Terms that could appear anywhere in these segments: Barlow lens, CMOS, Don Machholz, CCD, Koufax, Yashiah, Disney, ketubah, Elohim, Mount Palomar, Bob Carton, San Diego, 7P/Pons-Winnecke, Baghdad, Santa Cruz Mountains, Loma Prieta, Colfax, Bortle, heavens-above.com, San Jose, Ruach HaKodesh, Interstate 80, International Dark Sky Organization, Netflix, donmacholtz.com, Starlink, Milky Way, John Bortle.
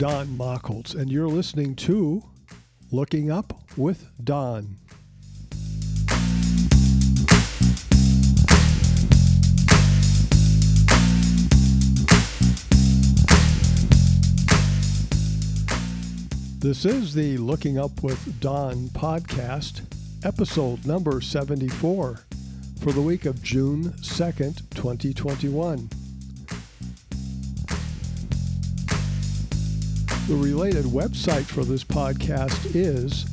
Don Machholz, and you're listening to Looking Up with Don. This is the Looking Up with Don podcast, episode number 74, for the week of June 2nd, 2021. The related website for this podcast is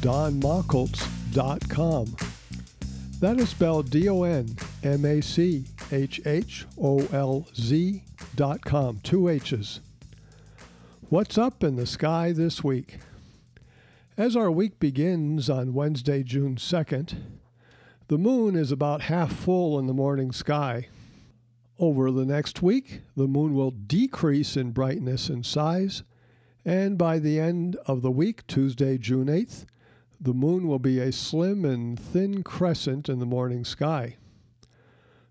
donmacholtz.com. That is spelled donmachholz.com, two H's. What's up in the sky this week? As our week begins on Wednesday, June 2nd, the moon is about half full in the morning sky. Over the next week, the moon will decrease in brightness and size, and by the end of the week, Tuesday, June 8th, the moon will be a slim and thin crescent in the morning sky.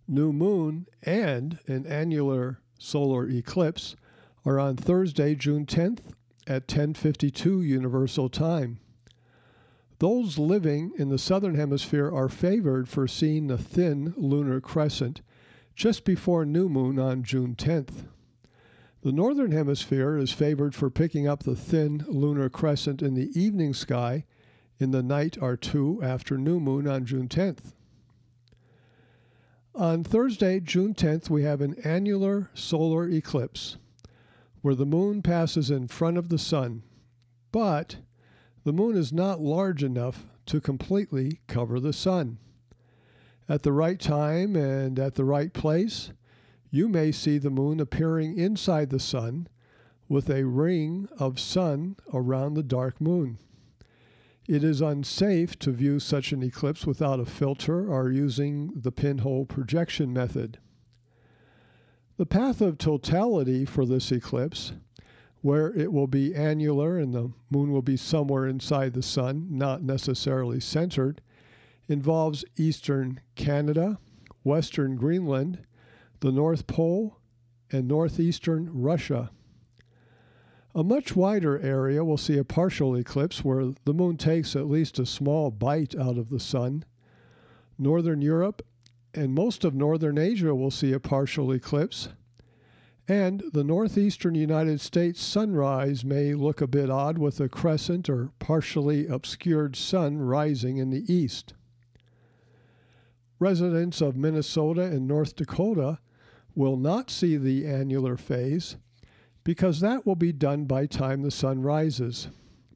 New moon and an annular solar eclipse are on Thursday, June 10th at 10:52 Universal Time. Those living in the southern hemisphere are favored for seeing the thin lunar crescent just before new moon on June 10th. The northern hemisphere is favored for picking up the thin lunar crescent in the evening sky in the night or two after new moon on June 10th. On Thursday, June 10th, we have an annular solar eclipse, where the moon passes in front of the sun, but the moon is not large enough to completely cover the sun. At the right time and at the right place, you may see the moon appearing inside the sun with a ring of sun around the dark moon. It is unsafe to view such an eclipse without a filter or using the pinhole projection method. The path of totality for this eclipse, where it will be annular and the moon will be somewhere inside the sun, not necessarily centered, involves eastern Canada, western Greenland, the North Pole, and northeastern Russia. A much wider area will see a partial eclipse where the moon takes at least a small bite out of the sun. Northern Europe and most of northern Asia will see a partial eclipse, and the northeastern United States sunrise may look a bit odd with a crescent or partially obscured sun rising in the east. Residents of Minnesota and North Dakota will not see the annular phase because that will be done by time the sun rises,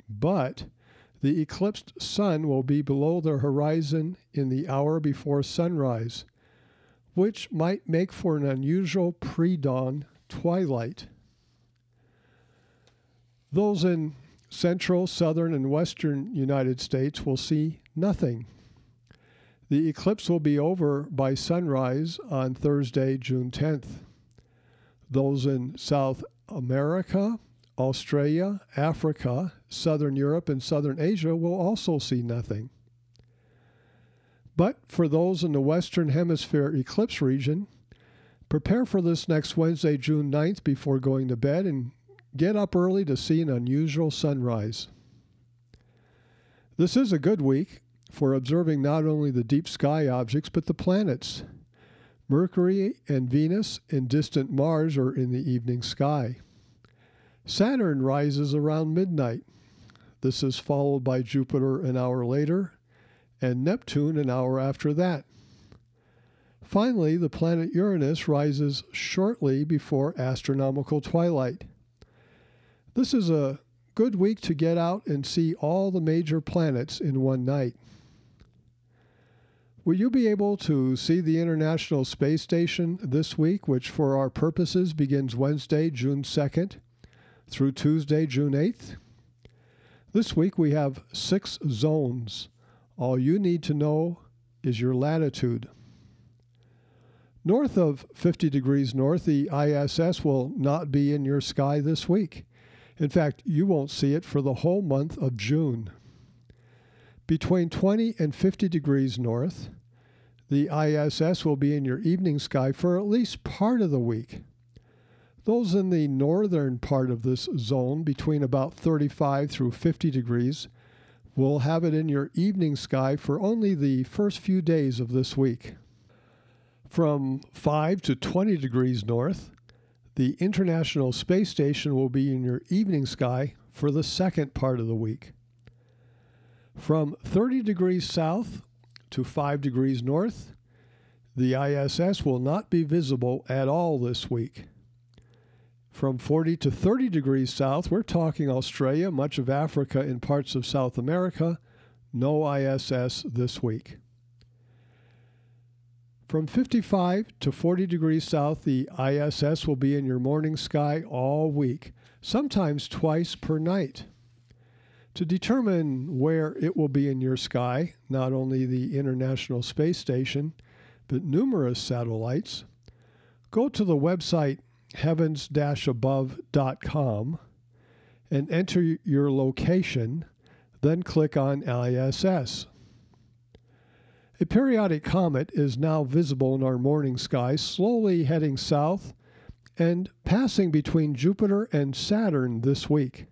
but the eclipsed sun will be below the horizon in the hour before sunrise, which might make for an unusual pre-dawn twilight. Those in central, southern, and western United States will see nothing. The eclipse will be over by sunrise on Thursday, June 10th. Those in South America, Australia, Africa, Southern Europe, and Southern Asia will also see nothing. But for those in the Western Hemisphere eclipse region, prepare for this next Wednesday, June 9th, before going to bed, and get up early to see an unusual sunrise. This is a good week for observing not only the deep sky objects, but the planets. Mercury and Venus and distant Mars are in the evening sky. Saturn rises around midnight. This is followed by Jupiter an hour later, and Neptune an hour after that. Finally, the planet Uranus rises shortly before astronomical twilight. This is a good week to get out and see all the major planets in one night. Will you be able to see the International Space Station this week, which for our purposes begins Wednesday, June 2nd, through Tuesday, June 8th. This week we have 6 zones. All you need to know is your latitude. North of 50 degrees north, the ISS will not be in your sky this week. In fact, you won't see it for the whole month of June. Between 20 and 50 degrees north, the ISS will be in your evening sky for at least part of the week. Those in the northern part of this zone, between about 35 through 50 degrees, will have it in your evening sky for only the first few days of this week. From 5 to 20 degrees north, the International Space Station will be in your evening sky for the second part of the week. From 30 degrees south to 5 degrees north, the ISS will not be visible at all this week. From 40 to 30 degrees south, we're talking Australia, much of Africa, and parts of South America. No ISS this week. From 55 to 40 degrees south, the ISS will be in your morning sky all week, sometimes twice per night. To determine where it will be in your sky, not only the International Space Station, but numerous satellites, go to the website heavens-above.com and enter your location, then click on ISS. A periodic comet is now visible in our morning sky, slowly heading south and passing between Jupiter and Saturn this week.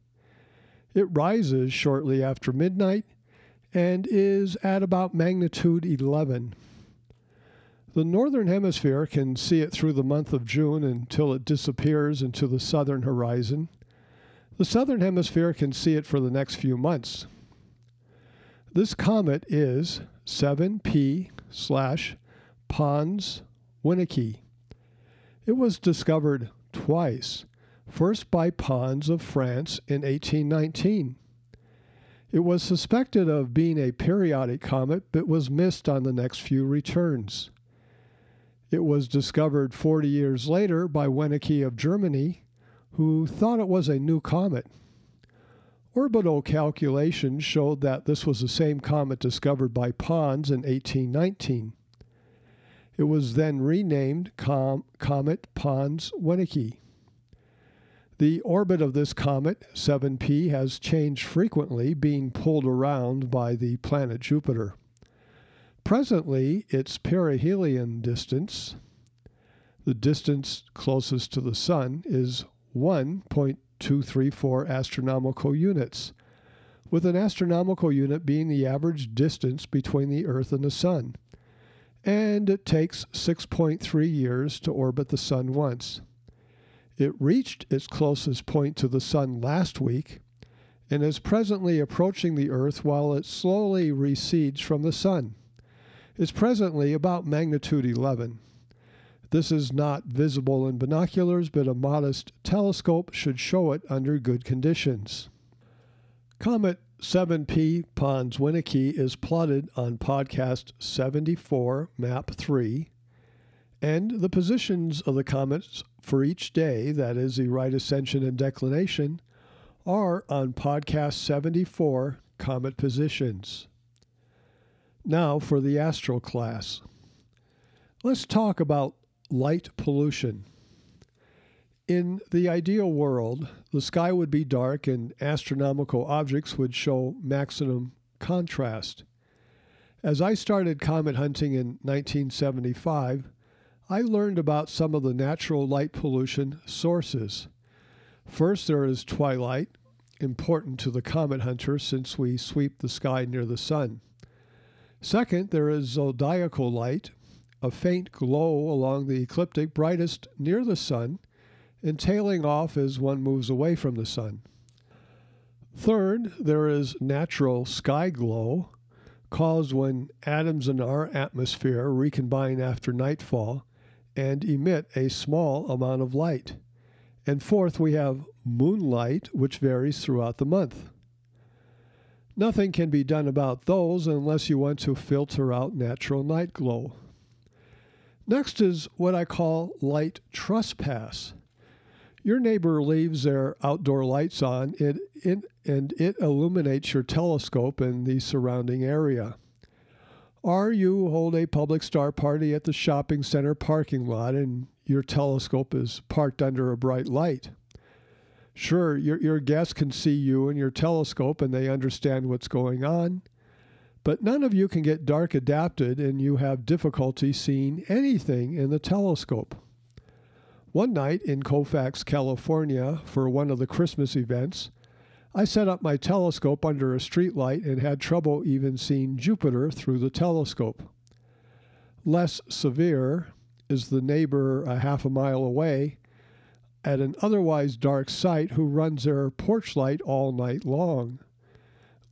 It rises shortly after midnight and is at about magnitude 11. The northern hemisphere can see it through the month of June until it disappears into the southern horizon. The southern hemisphere can see it for the next few months. This comet is 7P/Pons-Winnecke. It was discovered twice, first by Pons of France in 1819. It was suspected of being a periodic comet, but was missed on the next few returns. It was discovered 40 years later by Winnecke of Germany, who thought it was a new comet. Orbital calculations showed that this was the same comet discovered by Pons in 1819. It was then renamed Comet Pons-Winnecke. The orbit of this comet, 7P, has changed frequently, being pulled around by the planet Jupiter. Presently, its perihelion distance, the distance closest to the Sun, is 1.234 astronomical units, with an astronomical unit being the average distance between the Earth and the Sun, and it takes 6.3 years to orbit the Sun once. It reached its closest point to the Sun last week and is presently approaching the Earth while it slowly recedes from the Sun. Is presently about magnitude 11. This is not visible in binoculars, but a modest telescope should show it under good conditions. Comet 7P/Pons-Winnecke is plotted on podcast 74, map 3, and the positions of the comets for each day, that is, the right ascension and declination, are on podcast 74, comet positions. Now for the astral class. Let's talk about light pollution. In the ideal world, the sky would be dark and astronomical objects would show maximum contrast. As I started comet hunting in 1975, I learned about some of the natural light pollution sources. First, there is twilight, important to the comet hunter since we sweep the sky near the sun. Second, there is zodiacal light, a faint glow along the ecliptic, brightest near the sun, and tailing off as one moves away from the sun. Third, there is natural sky glow, caused when atoms in our atmosphere recombine after nightfall and emit a small amount of light. And fourth, we have moonlight, which varies throughout the month. Nothing can be done about those unless you want to filter out natural night glow. Next is what I call light trespass. Your neighbor leaves their outdoor lights on and it illuminates your telescope and the surrounding area. Or you hold a public star party at the shopping center parking lot and your telescope is parked under a bright light. Sure, your guests can see you and your telescope and they understand what's going on, but none of you can get dark adapted and you have difficulty seeing anything in the telescope. One night in Koufax, California, for one of the Christmas events, I set up my telescope under a streetlight and had trouble even seeing Jupiter through the telescope. Less severe is the neighbor a half a mile away at an otherwise dark site who runs their porch light all night long.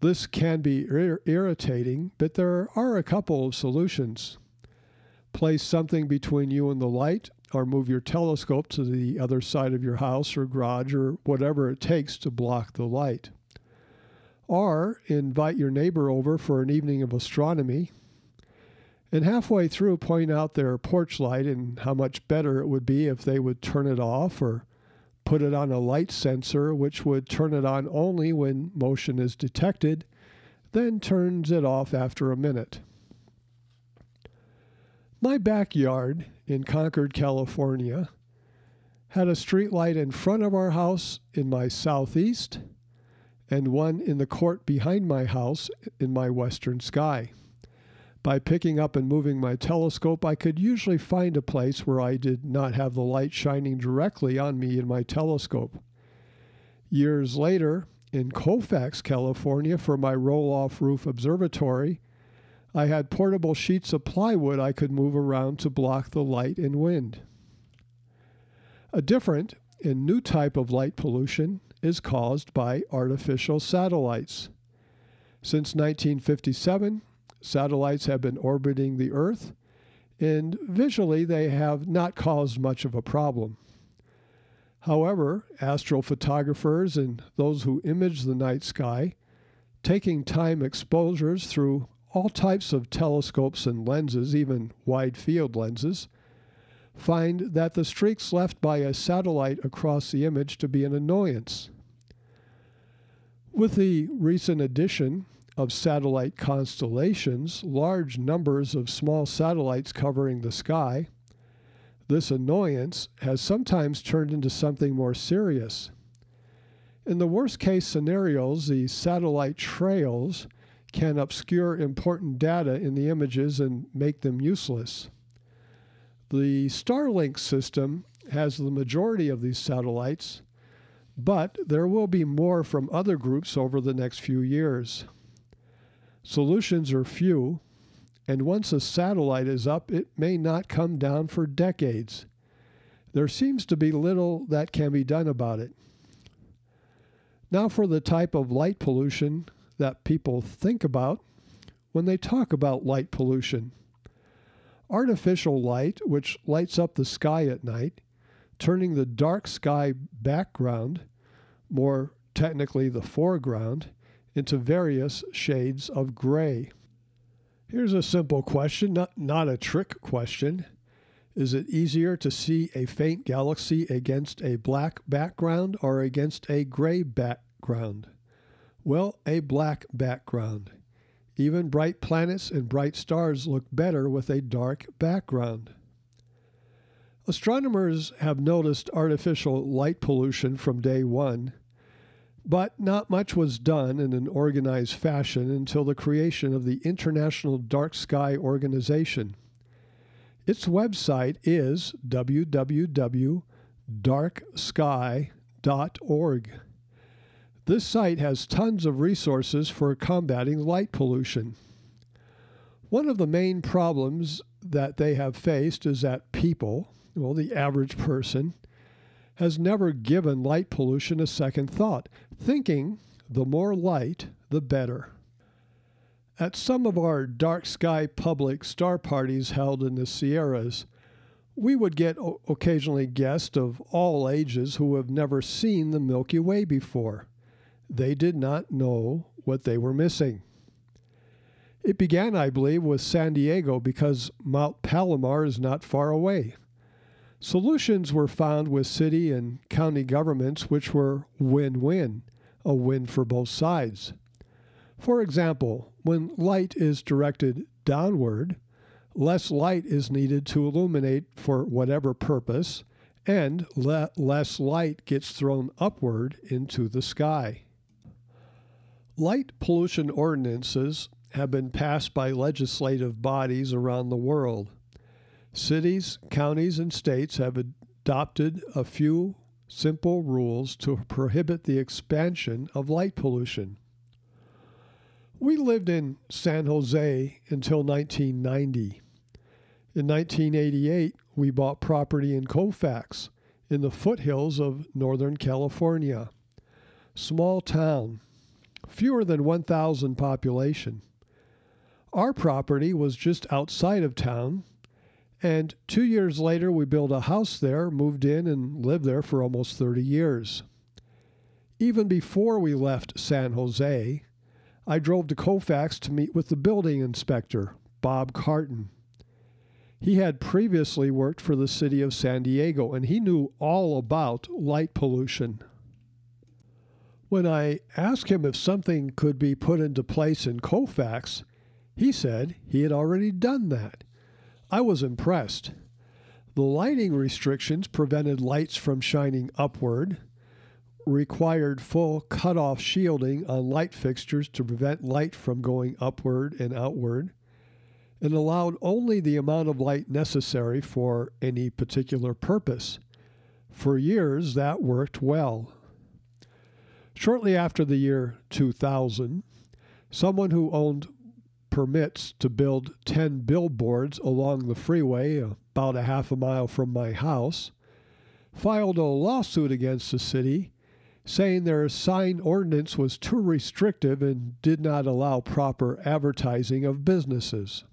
This can be irritating, but there are a couple of solutions. Place something between you and the light, or move your telescope to the other side of your house or garage or whatever it takes to block the light. Or invite your neighbor over for an evening of astronomy, and halfway through point out their porch light and how much better it would be if they would turn it off or put it on a light sensor, which would turn it on only when motion is detected, then turns it off after a minute. My backyard in Concord, California, had a streetlight in front of our house in my southeast and one in the court behind my house in my western sky. By picking up and moving my telescope, I could usually find a place where I did not have the light shining directly on me in my telescope. Years later, in Colfax, California, for my roll-off roof observatory, I had portable sheets of plywood I could move around to block the light and wind. A different and new type of light pollution is caused by artificial satellites. Since 1957, satellites have been orbiting the Earth, and visually they have not caused much of a problem. However, astrophotographers and those who image the night sky, taking time exposures through all types of telescopes and lenses, even wide-field lenses, find that the streaks left by a satellite across the image to be an annoyance. With the recent addition of satellite constellations, large numbers of small satellites covering the sky, this annoyance has sometimes turned into something more serious. In the worst-case scenarios, the satellite trails can obscure important data in the images and make them useless. The Starlink system has the majority of these satellites, but there will be more from other groups over the next few years. Solutions are few, and once a satellite is up, it may not come down for decades. There seems to be little that can be done about it. Now for the type of light pollution that people think about when they talk about light pollution. Artificial light, which lights up the sky at night, turning the dark sky background, more technically the foreground, into various shades of gray. Here's a simple question, not a trick question. Is it easier to see a faint galaxy against a black background or against a gray background? Well, a black background. Even bright planets and bright stars look better with a dark background. Astronomers have noticed artificial light pollution from day one, but not much was done in an organized fashion until the creation of the International Dark Sky Organization. Its website is www.darksky.org. This site has tons of resources for combating light pollution. One of the main problems that they have faced is that people, well, the average person, has never given light pollution a second thought, thinking the more light, the better. At some of our dark sky public star parties held in the Sierras, we would get occasionally guests of all ages who have never seen the Milky Way before. They did not know what they were missing. It began, I believe, with San Diego because Mount Palomar is not far away. Solutions were found with city and county governments which were win-win, a win for both sides. For example, when light is directed downward, less light is needed to illuminate for whatever purpose, and less light gets thrown upward into the sky. Light pollution ordinances have been passed by legislative bodies around the world. Cities, counties, and states have adopted a few simple rules to prohibit the expansion of light pollution. We lived in San Jose until 1990. In 1988, we bought property in Koufax, in the foothills of Northern California. Small town, fewer than 1,000 population. Our property was just outside of town, and 2 years later we built a house there, moved in, and lived there for almost 30 years. Even before we left San Jose, I drove to Colfax to meet with the building inspector, Bob Carton. He had previously worked for the city of San Diego, and he knew all about light pollution. When I asked him if something could be put into place in Colfax, he said he had already done that. I was impressed. The lighting restrictions prevented lights from shining upward, required full cutoff shielding on light fixtures to prevent light from going upward and outward, and allowed only the amount of light necessary for any particular purpose. For years, that worked well. Shortly after the year 2000, someone who owned permits to build 10 billboards along the freeway, about a half a mile from my house, filed a lawsuit against the city, saying their sign ordinance was too restrictive and did not allow proper advertising of businesses.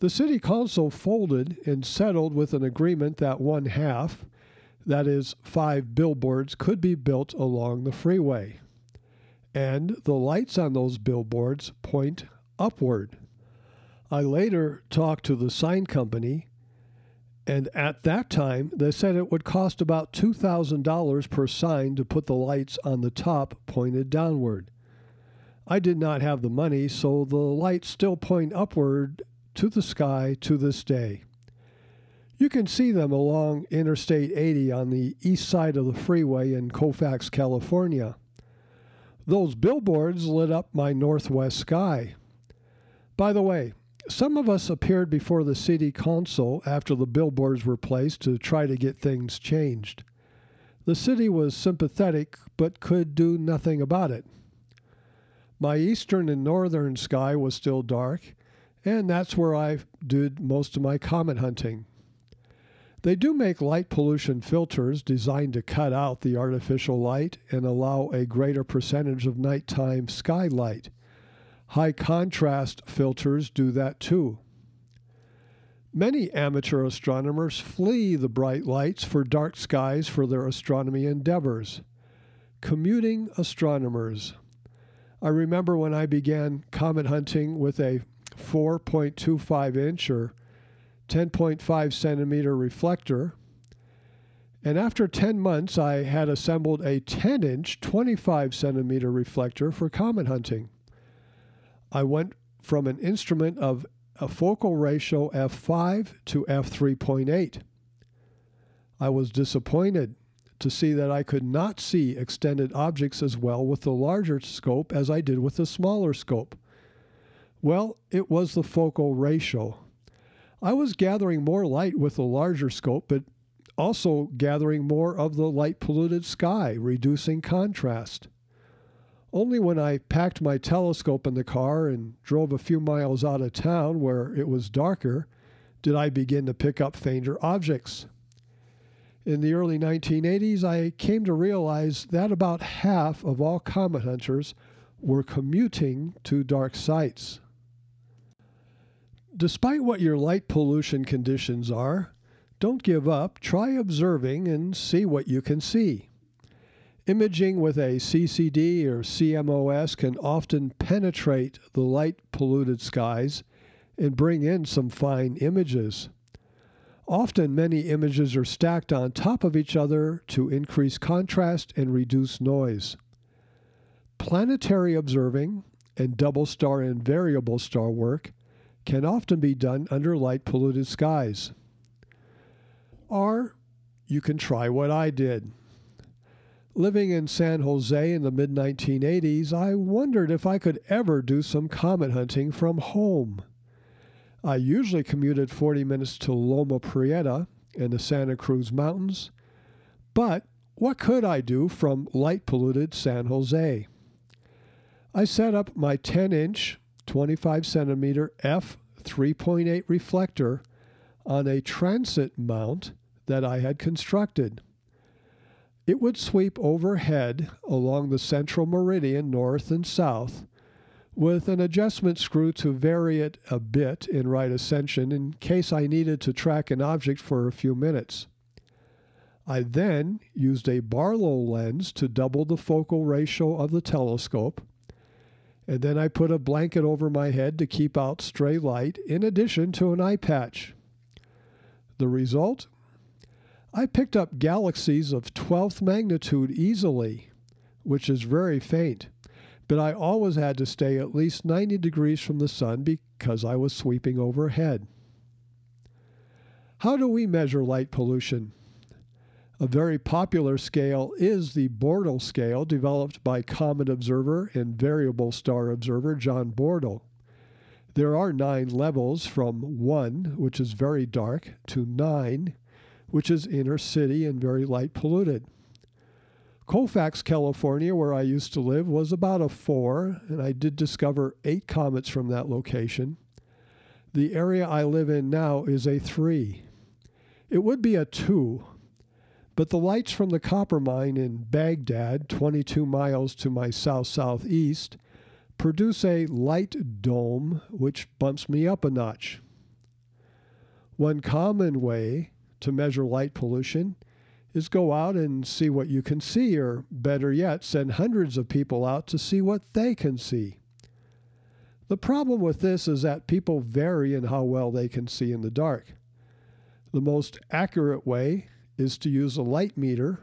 The city council folded and settled with an agreement that one half, that is, 5 billboards, could be built along the freeway. And the lights on those billboards point upward. I later talked to the sign company, and at that time they said it would cost about $2,000 per sign to put the lights on the top pointed downward. I did not have the money, so the lights still point upward to the sky to this day. You can see them along Interstate 80 on the east side of the freeway in Koufax, California. Those billboards lit up my northwest sky. By the way, some of us appeared before the city council after the billboards were placed to try to get things changed. The city was sympathetic but could do nothing about it. My eastern and northern sky was still dark, and that's where I did most of my comet hunting. They do make light pollution filters designed to cut out the artificial light and allow a greater percentage of nighttime sky light. High contrast filters do that too. Many amateur astronomers flee the bright lights for dark skies for their astronomy endeavors. Commuting astronomers. I remember when I began comet hunting with a 4.25-inch or 10.5-centimeter reflector, and after 10 months I had assembled a 10-inch 25-centimeter reflector for comet hunting. I went from an instrument of a focal ratio f5 to f3.8. I was disappointed to see that I could not see extended objects as well with the larger scope as I did with the smaller scope. Well, it was the focal ratio. I was gathering more light with the larger scope, but also gathering more of the light-polluted sky, reducing contrast. Only when I packed my telescope in the car and drove a few miles out of town where it was darker did I begin to pick up fainter objects. In the early 1980s, I came to realize that about half of all comet hunters were commuting to dark sites. Despite what your light pollution conditions are, don't give up. Try observing and see what you can see. Imaging with a CCD or CMOS can often penetrate the light-polluted skies and bring in some fine images. Often many images are stacked on top of each other to increase contrast and reduce noise. Planetary observing and double star and variable star work can often be done under light-polluted skies. Or you can try what I did. Living in San Jose in the mid-1980s, I wondered if I could ever do some comet hunting from home. I usually commuted 40 minutes to Loma Prieta and the Santa Cruz Mountains. But what could I do from light-polluted San Jose? I set up my 10-inch, 25-centimeter f/3.8 reflector on a transit mount that I had constructed. It would sweep overhead along the central meridian, north and south, with an adjustment screw to vary it a bit in right ascension in case I needed to track an object for a few minutes. I then used a Barlow lens to double the focal ratio of the telescope, and then I put a blanket over my head to keep out stray light in addition to an eye patch. The result? I picked up galaxies of 12th magnitude easily, which is very faint, but I always had to stay at least 90 degrees from the sun because I was sweeping overhead. How do we measure light pollution? A very popular scale is the Bortle scale, developed by comet observer and variable star observer John Bortle. There are 9 levels, from 1, which is very dark, to 9, which is inner city and very light polluted. Colfax, California, where I used to live, was about a 4, and I did discover 8 comets from that location. The area I live in now is a 3. It would be a 2, but the lights from the copper mine in Baghdad, 22 miles to my south-southeast, produce a light dome which bumps me up a notch. One common way to measure light pollution is go out and see what you can see, or better yet, send hundreds of people out to see what they can see. The problem with this is that people vary in how well they can see in the dark. The most accurate way is to use a light meter.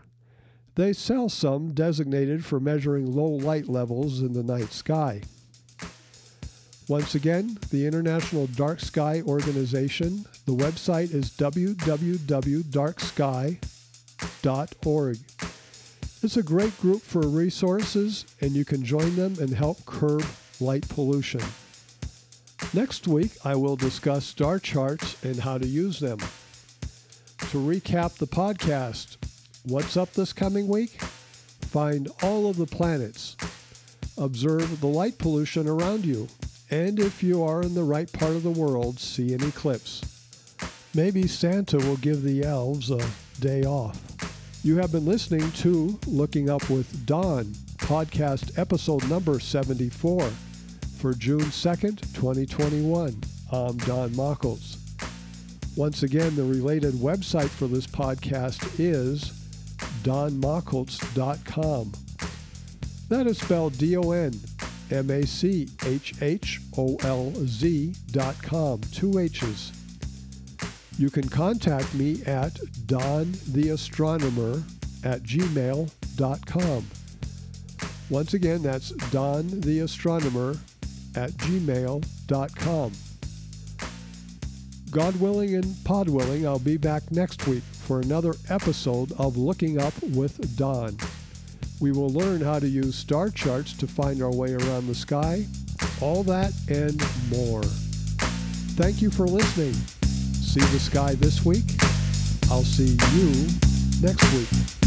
They sell some designated for measuring low light levels in the night sky. Once again, the International Dark Sky Organization. The website is www.darksky.org. It's a great group for resources, and you can join them and help curb light pollution. Next week, I will discuss star charts and how to use them. To recap the podcast, what's up this coming week? Find all of the planets. Observe the light pollution around you. And if you are in the right part of the world, see an eclipse. Maybe Santa will give the elves a day off. You have been listening to Looking Up with Don, podcast episode number 74 for June 2nd, 2021. I'm Don Machholz. Once again, the related website for this podcast is donmacholtz.com. That is spelled DONMACHHOLZ.com, 2 H's. You can contact me at dontheastronomer@gmail.com. Once again, that's dontheastronomer@gmail.com. God willing and pod willing, I'll be back next week for another episode of Looking Up with Don. We will learn how to use star charts to find our way around the sky, all that and more. Thank you for listening. See the sky this week. I'll see you next week.